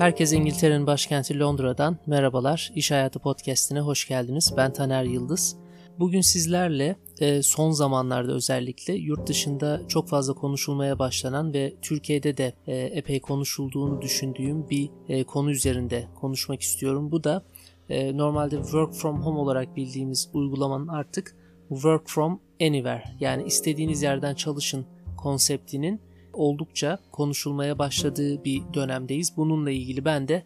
Herkese İngiltere'nin başkenti Londra'dan merhabalar. İş Hayatı Podcast'ine hoş geldiniz. Ben Taner Yıldız. Bugün sizlerle son zamanlarda özellikle yurt dışında çok fazla konuşulmaya başlanan ve Türkiye'de de epey konuşulduğunu düşündüğüm bir konu üzerinde konuşmak istiyorum. Bu da normalde Work from Home olarak bildiğimiz uygulamanın artık Work from Anywhere, yani istediğiniz yerden çalışın konseptinin oldukça konuşulmaya başladığı bir dönemdeyiz. Bununla ilgili ben de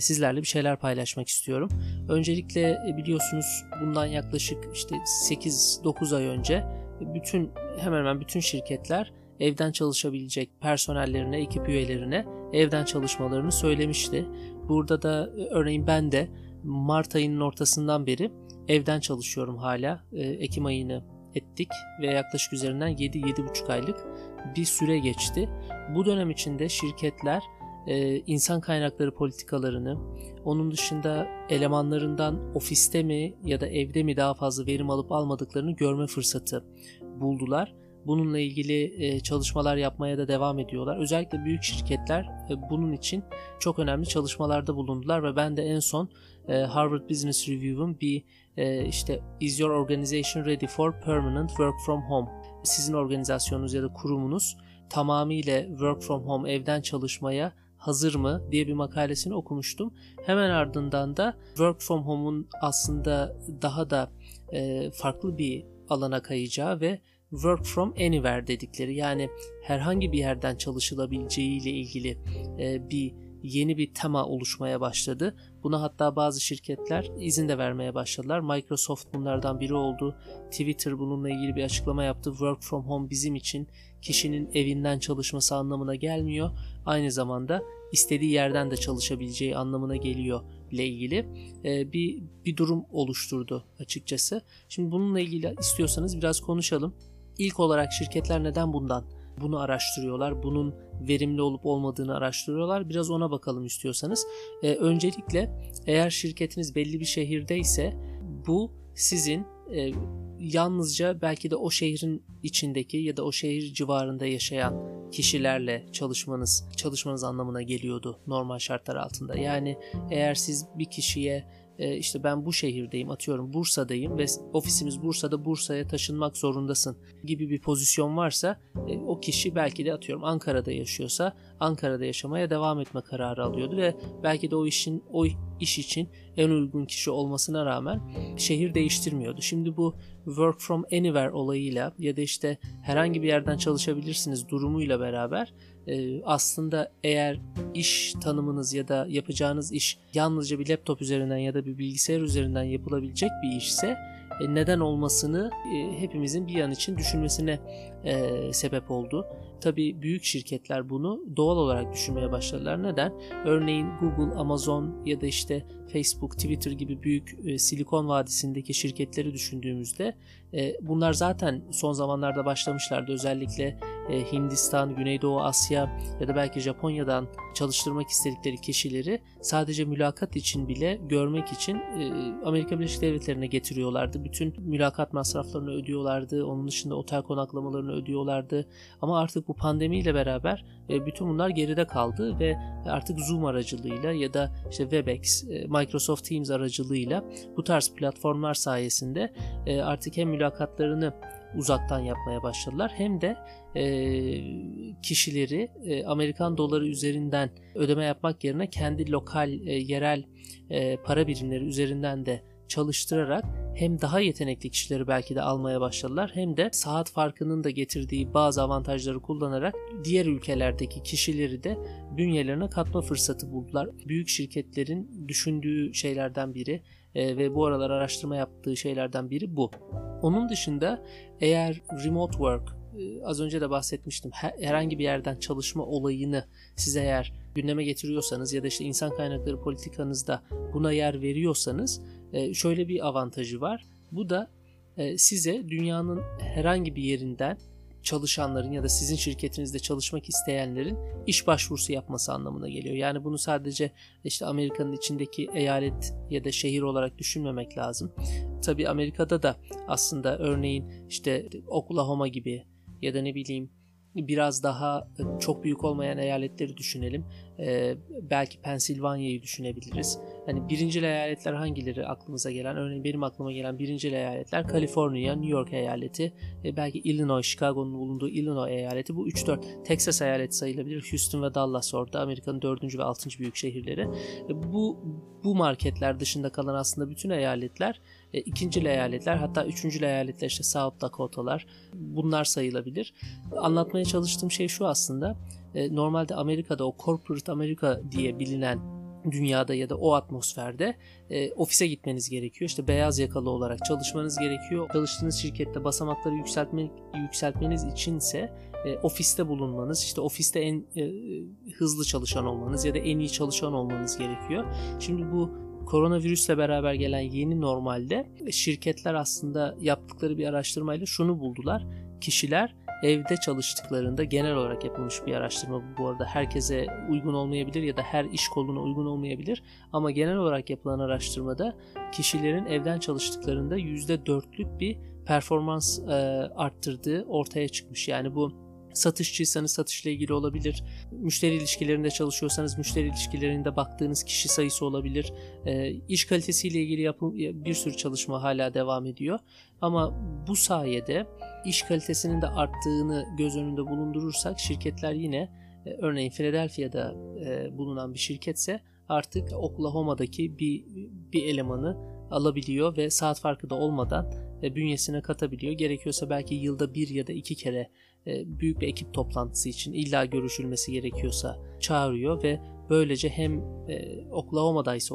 sizlerle bir şeyler paylaşmak istiyorum. Öncelikle biliyorsunuz bundan yaklaşık 8-9 ay önce hemen bütün şirketler evden çalışabilecek personellerine, ekip üyelerine evden çalışmalarını söylemişti. Burada da örneğin ben de Mart ayının ortasından beri evden çalışıyorum hala. Ekim ayını ettik ve yaklaşık üzerinden 7-7,5 aylık bir süre geçti. Bu dönem içinde şirketler insan kaynakları politikalarını, onun dışında elemanlarından ofiste mi ya da evde mi daha fazla verim alıp almadıklarını görme fırsatı buldular. Bununla ilgili çalışmalar yapmaya da devam ediyorlar. Özellikle büyük şirketler bunun için çok önemli çalışmalarda bulundular ve ben de en son Harvard Business Review'un bir Is Your Organization Ready for Permanent Work from Home? Sizin organizasyonunuz ya da kurumunuz tamamıyla Work from Home, evden çalışmaya hazır mı diye bir makalesini okumuştum. Hemen ardından da Work from Home'un aslında daha da farklı bir alana kayacağı ve Work from Anywhere dedikleri, yani herhangi bir yerden çalışılabileceği ile ilgili yeni bir tema oluşmaya başladı. Buna hatta bazı şirketler izin de vermeye başladılar. Microsoft bunlardan biri oldu. Twitter bununla ilgili bir açıklama yaptı. Work from home bizim için kişinin evinden çalışması anlamına gelmiyor. Aynı zamanda istediği yerden de çalışabileceği anlamına geliyor ile ilgili bir durum oluşturdu açıkçası. Şimdi bununla ilgili istiyorsanız biraz konuşalım. İlk olarak şirketler neden bunu araştırıyorlar? Bunun verimli olup olmadığını araştırıyorlar. Biraz ona bakalım istiyorsanız. Öncelikle eğer şirketiniz belli bir şehirde ise bu sizin yalnızca belki de o şehrin içindeki ya da o şehir civarında yaşayan kişilerle çalışmanız anlamına geliyordu normal şartlar altında. Yani eğer siz bir kişiye ben bu şehirdeyim, atıyorum Bursa'dayım ve ofisimiz Bursa'da, Bursa'ya taşınmak zorundasın gibi bir pozisyon varsa o kişi belki de atıyorum Ankara'da yaşıyorsa Ankara'da yaşamaya devam etme kararı alıyordu ve belki de o iş için en uygun kişi olmasına rağmen şehir değiştirmiyordu. Şimdi bu Work from Anywhere olayıyla ya da herhangi bir yerden çalışabilirsiniz durumuyla beraber aslında eğer iş tanımınız ya da yapacağınız iş yalnızca bir laptop üzerinden ya da bir bilgisayar üzerinden yapılabilecek bir işse neden olmasını hepimizin bir an için düşünmesine sebep oldu. Tabii büyük şirketler bunu doğal olarak düşünmeye başladılar. Neden? Örneğin Google, Amazon ya da Facebook, Twitter gibi büyük Silikon Vadisi'ndeki şirketleri düşündüğümüzde bunlar zaten son zamanlarda başlamışlardı. Özellikle Hindistan, Güneydoğu Asya ya da belki Japonya'dan çalıştırmak istedikleri kişileri sadece mülakat için bile görmek için Amerika Birleşik Devletleri'ne getiriyorlardı. Bütün mülakat masraflarını ödüyorlardı. Onun dışında otel konaklamalarını ödüyorlardı. Ama artık bu pandemiyle beraber bütün bunlar geride kaldı ve artık Zoom aracılığıyla ya da Webex, Microsoft Teams aracılığıyla bu tarz platformlar sayesinde artık hem mülakatlarını uzaktan yapmaya başladılar hem de kişileri Amerikan doları üzerinden ödeme yapmak yerine kendi lokal, yerel para birimleri üzerinden de çalıştırarak hem daha yetenekli kişileri belki de almaya başladılar hem de saat farkının da getirdiği bazı avantajları kullanarak diğer ülkelerdeki kişileri de bünyelerine katma fırsatı buldular. Büyük şirketlerin düşündüğü şeylerden biri ve bu aralar araştırma yaptığı şeylerden biri bu. Onun dışında eğer remote work, az önce de bahsetmiştim, herhangi bir yerden çalışma olayını siz eğer gündeme getiriyorsanız ya da insan kaynakları politikanızda buna yer veriyorsanız şöyle bir avantajı var. Bu da size dünyanın herhangi bir yerinden çalışanların ya da sizin şirketinizde çalışmak isteyenlerin iş başvurusu yapması anlamına geliyor. Yani bunu sadece Amerika'nın içindeki eyalet ya da şehir olarak düşünmemek lazım. Tabii Amerika'da da aslında örneğin Oklahoma gibi ya da biraz daha çok büyük olmayan eyaletleri düşünelim. Belki Pensilvanya'yı düşünebiliriz. Hani birincil eyaletler hangileri aklımıza gelen? Örneğin benim aklıma gelen birincil eyaletler Kaliforniya, New York eyaleti, belki Illinois, Chicago'nun bulunduğu Illinois eyaleti. Bu 3-4 Texas eyaleti sayılabilir. Houston ve Dallas orada. Amerika'nın 4. ve 6. büyük şehirleri. Bu marketler dışında kalan aslında bütün eyaletler, ikincil eyaletler, hatta üçüncül eyaletler işte South Dakota'lar, bunlar sayılabilir. Anlatmaya çalıştığım şey şu aslında. Normalde Amerika'da o corporate Amerika diye bilinen dünyada ya da o atmosferde ofise gitmeniz gerekiyor. İşte beyaz yakalı olarak çalışmanız gerekiyor. Çalıştığınız şirkette basamakları yükseltmeniz içinse ofiste bulunmanız, işte ofiste en hızlı çalışan olmanız ya da en iyi çalışan olmanız gerekiyor. Şimdi bu koronavirüsle beraber gelen yeni normalde şirketler aslında yaptıkları bir araştırmayla şunu buldular. Kişiler evde çalıştıklarında, genel olarak yapılmış bir araştırma bu arada, herkese uygun olmayabilir ya da her iş koluna uygun olmayabilir ama genel olarak yapılan araştırmada kişilerin evden çalıştıklarında %4'lük bir performans arttırdığı ortaya çıkmış. Yani bu satışçıysanız satışla ilgili olabilir, müşteri ilişkilerinde çalışıyorsanız müşteri ilişkilerinde baktığınız kişi sayısı olabilir, iş kalitesiyle ilgili bir sürü çalışma hala devam ediyor ama bu sayede iş kalitesinin de arttığını göz önünde bulundurursak şirketler yine örneğin Philadelphia'da bulunan bir şirketse artık Oklahoma'daki bir elemanı alabiliyor ve saat farkı da olmadan bünyesine katabiliyor. Gerekiyorsa belki yılda 1 ya da 2 kere büyük bir ekip toplantısı için illa görüşülmesi gerekiyorsa çağırıyor ve böylece hem Oklahoma'daysa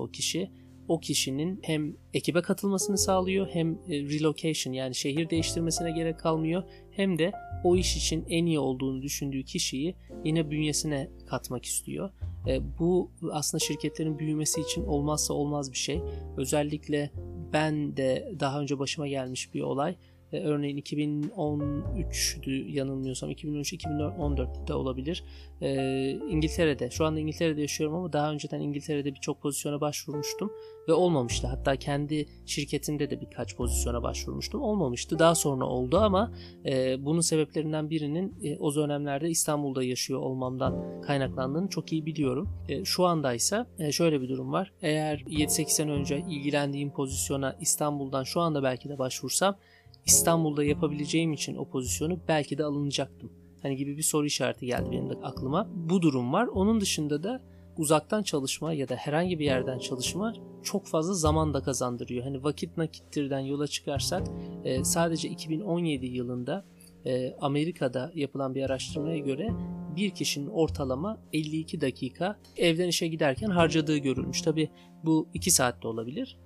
o kişinin hem ekibe katılmasını sağlıyor, hem relocation yani şehir değiştirmesine gerek kalmıyor, hem de o iş için en iyi olduğunu düşündüğü kişiyi yine bünyesine katmak istiyor. Bu aslında şirketlerin büyümesi için olmazsa olmaz bir şey. Özellikle ben de daha önce başıma gelmiş bir olay. Örneğin 2013'dü yanılmıyorsam, 2013-2014'te olabilir. İngiltere'de, şu anda İngiltere'de yaşıyorum ama daha önceden İngiltere'de birçok pozisyona başvurmuştum ve olmamıştı. Hatta kendi şirketimde de birkaç pozisyona başvurmuştum. Olmamıştı, daha sonra oldu ama bunun sebeplerinden birinin o dönemlerde İstanbul'da yaşıyor olmamdan kaynaklandığını çok iyi biliyorum. Şu andaysa şöyle bir durum var. Eğer 7-8 sene önce ilgilendiğim pozisyona İstanbul'dan şu anda belki de başvursam, İstanbul'da yapabileceğim için o pozisyonu belki de alınacaktım. Hani gibi bir soru işareti geldi benim de aklıma. Bu durum var. Onun dışında da uzaktan çalışma ya da herhangi bir yerden çalışma çok fazla zaman da kazandırıyor. Hani vakit nakittirden yola çıkarsak sadece 2017 yılında Amerika'da yapılan bir araştırmaya göre bir kişinin ortalama 52 dakika evden işe giderken harcadığı görülmüş. Tabii bu 2 saat de olabilir.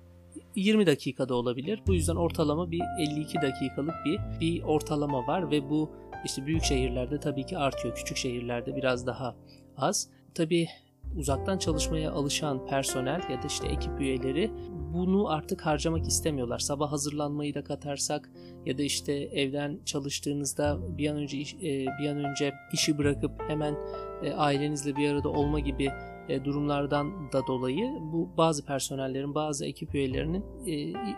20 dakikada olabilir. Bu yüzden ortalama bir 52 dakikalık bir ortalama var ve bu işte büyük şehirlerde tabii ki artıyor. Küçük şehirlerde biraz daha az. Tabii uzaktan çalışmaya alışan personel ya da işte ekip üyeleri bunu artık harcamak istemiyorlar. Sabah hazırlanmayı da katarsak ya da işte evden çalıştığınızda bir an önce işi bırakıp hemen ailenizle bir arada olma gibi durumlardan da dolayı bu bazı personellerin, bazı ekip üyelerinin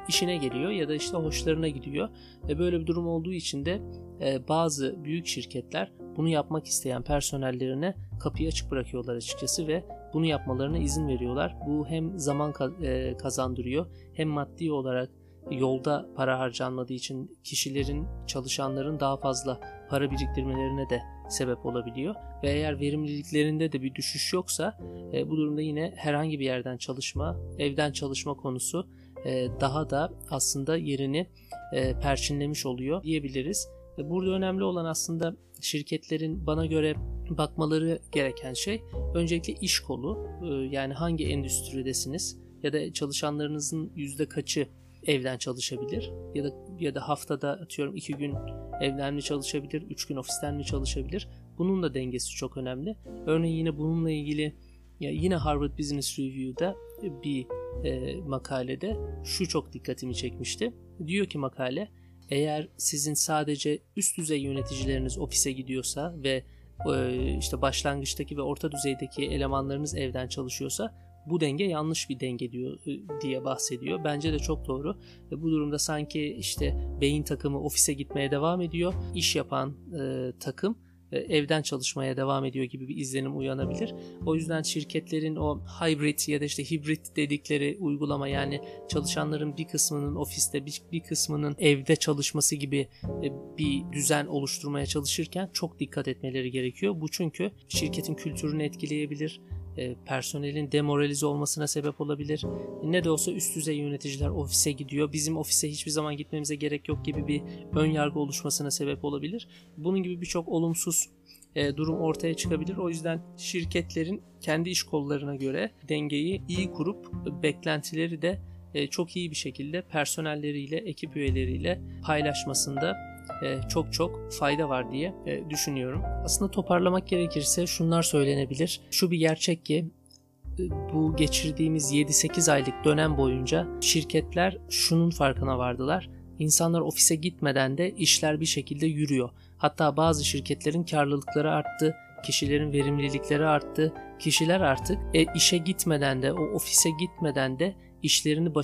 işine geliyor ya da işte hoşlarına gidiyor. Böyle bir durum olduğu için de bazı büyük şirketler bunu yapmak isteyen personellerine kapıyı açık bırakıyorlar açıkçası ve bunu yapmalarına izin veriyorlar. Bu hem zaman kazandırıyor, hem maddi olarak yolda para harcanmadığı için kişilerin, çalışanların daha fazla para biriktirmelerine de sebep olabiliyor ve eğer verimliliklerinde de bir düşüş yoksa bu durumda yine herhangi bir yerden çalışma, evden çalışma konusu daha da aslında yerini perçinlemiş oluyor diyebiliriz. Burada önemli olan aslında şirketlerin bana göre bakmaları gereken şey öncelikle iş kolu, yani hangi endüstridesiniz ya da çalışanlarınızın %kaçı evden çalışabilir ya da haftada atıyorum 2 gün evden mi çalışabilir, 3 gün ofisten mi çalışabilir? Bunun da dengesi çok önemli. Örneğin yine bununla ilgili yine Harvard Business Review'da bir makalede şu çok dikkatimi çekmişti. Diyor ki makale, eğer sizin sadece üst düzey yöneticileriniz ofise gidiyorsa ve işte başlangıçtaki ve orta düzeydeki elemanlarınız evden çalışıyorsa bu denge yanlış bir denge diyor diye bahsediyor. Bence de çok doğru. Bu durumda sanki işte beyin takımı ofise gitmeye devam ediyor. İş yapan takım evden çalışmaya devam ediyor gibi bir izlenim uyanabilir. O yüzden şirketlerin o hybrid ya da işte hibrit dedikleri uygulama, yani çalışanların bir kısmının ofiste bir kısmının evde çalışması gibi bir düzen oluşturmaya çalışırken çok dikkat etmeleri gerekiyor. Bu çünkü şirketin kültürünü etkileyebilir, personelin demoralize olmasına sebep olabilir. Ne de olsa üst düzey yöneticiler ofise gidiyor, bizim ofise hiçbir zaman gitmemize gerek yok gibi bir ön yargı oluşmasına sebep olabilir. Bunun gibi birçok olumsuz durum ortaya çıkabilir. O yüzden şirketlerin kendi iş kollarına göre dengeyi iyi kurup beklentileri de çok iyi bir şekilde personelleriyle, ekip üyeleriyle paylaşmasında çok çok fayda var diye düşünüyorum. Aslında toparlamak gerekirse şunlar söylenebilir. Şu bir gerçek ki bu geçirdiğimiz 7-8 aylık dönem boyunca şirketler şunun farkına vardılar. İnsanlar ofise gitmeden de işler bir şekilde yürüyor. Hatta bazı şirketlerin karlılıkları arttı, kişilerin verimlilikleri arttı. Kişiler artık işe gitmeden de, o ofise gitmeden de işlerini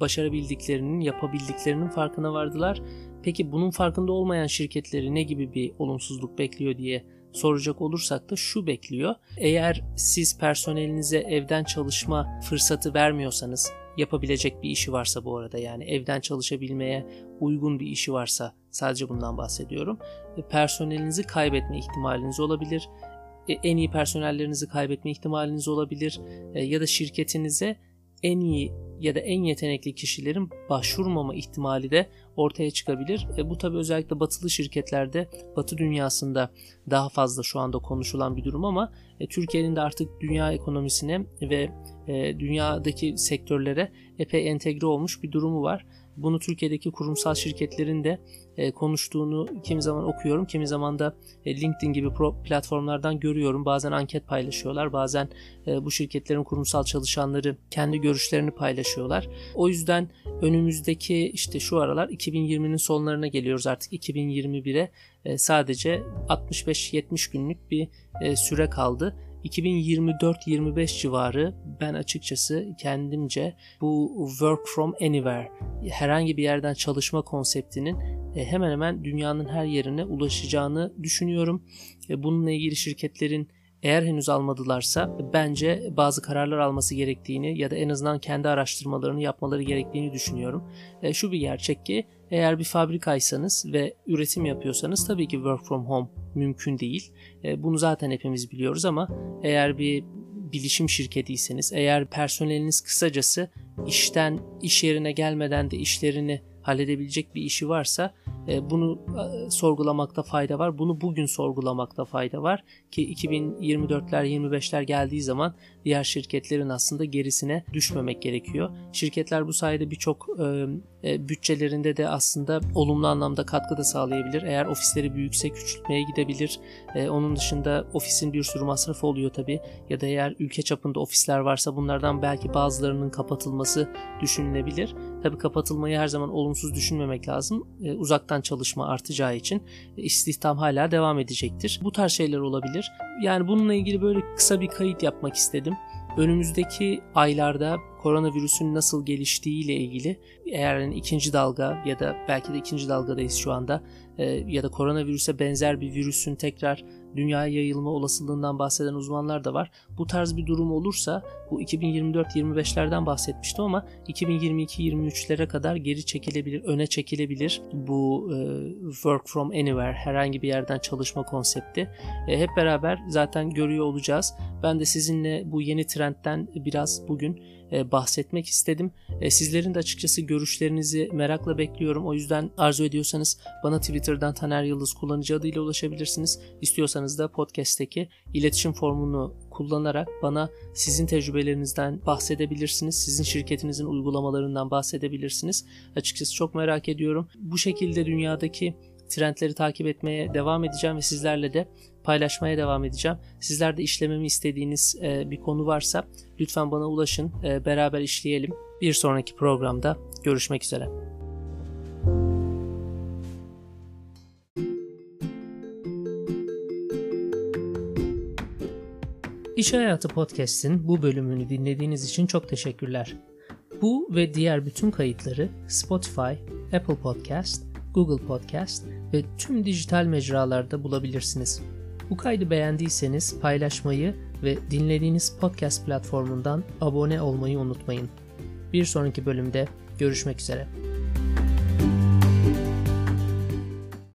başarabildiklerinin, yapabildiklerinin farkına vardılar. Peki bunun farkında olmayan şirketleri ne gibi bir olumsuzluk bekliyor diye soracak olursak da şu bekliyor. Eğer siz personelinize evden çalışma fırsatı vermiyorsanız, yapabilecek bir işi varsa bu arada, yani evden çalışabilmeye uygun bir işi varsa, sadece bundan bahsediyorum. Personelinizi kaybetme ihtimaliniz olabilir. En iyi personellerinizi kaybetme ihtimaliniz olabilir. Ya da şirketinize en iyi ya da en yetenekli kişilerin başvurmama ihtimali de ortaya çıkabilir. Bu tabii özellikle batılı şirketlerde, batı dünyasında daha fazla şu anda konuşulan bir durum ama Türkiye'nin de artık dünya ekonomisine ve dünyadaki sektörlere epey entegre olmuş bir durumu var. Bunu Türkiye'deki kurumsal şirketlerin de konuştuğunu kimi zaman okuyorum, kimi zaman da LinkedIn gibi platformlardan görüyorum. Bazen anket paylaşıyorlar, bazen bu şirketlerin kurumsal çalışanları kendi görüşlerini paylaşıyorlar. O yüzden önümüzdeki işte şu aralar 2020'nin sonlarına geliyoruz artık, 2021'e sadece 65-70 günlük bir süre kaldı. 2024-25 civarı ben açıkçası kendimce bu Work from Anywhere, herhangi bir yerden çalışma konseptinin hemen hemen dünyanın her yerine ulaşacağını düşünüyorum. Bununla ilgili şirketlerin eğer henüz almadılarsa bence bazı kararlar alması gerektiğini ya da en azından kendi araştırmalarını yapmaları gerektiğini düşünüyorum. Şu bir gerçek ki eğer bir fabrikaysanız ve üretim yapıyorsanız tabii ki work from home mümkün değil. Bunu zaten hepimiz biliyoruz ama eğer bir bilişim şirketiyseniz, eğer personeliniz kısacası işten, iş yerine gelmeden de işlerini halledebilecek bir işi varsa bunu sorgulamakta fayda var. Bunu bugün sorgulamakta fayda var ki 2024'ler, 25'ler geldiği zaman diğer şirketlerin aslında gerisine düşmemek gerekiyor. Şirketler bu sayede birçok bütçelerinde de aslında olumlu anlamda katkı da sağlayabilir. Eğer ofisleri büyükse küçültmeye gidebilir. Onun dışında ofisin bir sürü masrafı oluyor tabii. Ya da eğer ülke çapında ofisler varsa bunlardan belki bazılarının kapatılması düşünülebilir. Tabii kapatılmayı her zaman olumsuz düşünmemek lazım. Uzaktan çalışma artacağı için istihdam hala devam edecektir. Bu tarz şeyler olabilir. Yani bununla ilgili böyle kısa bir kayıt yapmak istedim. Önümüzdeki aylarda koronavirüsün nasıl geliştiğiyle ilgili, eğer yani ikinci dalga ya da belki de ikinci dalgadayız şu anda ya da koronavirüse benzer bir virüsün tekrar dünyaya yayılma olasılığından bahseden uzmanlar da var. Bu tarz bir durum olursa, bu 2024-25'lerden bahsetmiştim ama 2022-23'lere kadar geri çekilebilir, öne çekilebilir bu work from anywhere, herhangi bir yerden çalışma konsepti. Hep beraber zaten görüyor olacağız. Ben de sizinle bu yeni trendten biraz bugün bahsetmek istedim. Sizlerin de açıkçası görüşlerinizi merakla bekliyorum. O yüzden arzu ediyorsanız bana Twitter'dan Taner Yıldız kullanıcı adıyla ulaşabilirsiniz. İstiyorsanız da podcast'teki iletişim formunu kullanarak bana sizin tecrübelerinizden bahsedebilirsiniz. Sizin şirketinizin uygulamalarından bahsedebilirsiniz. Açıkçası çok merak ediyorum. Bu şekilde dünyadaki trendleri takip etmeye devam edeceğim ve sizlerle de paylaşmaya devam edeceğim. Sizler de işlememi istediğiniz bir konu varsa lütfen bana ulaşın. Beraber işleyelim. Bir sonraki programda görüşmek üzere. İş Hayatı Podcast'in bu bölümünü dinlediğiniz için çok teşekkürler. Bu ve diğer bütün kayıtları Spotify, Apple Podcast, Google Podcast ve tüm dijital mecralarda bulabilirsiniz. Bu kaydı beğendiyseniz paylaşmayı ve dinlediğiniz podcast platformundan abone olmayı unutmayın. Bir sonraki bölümde görüşmek üzere.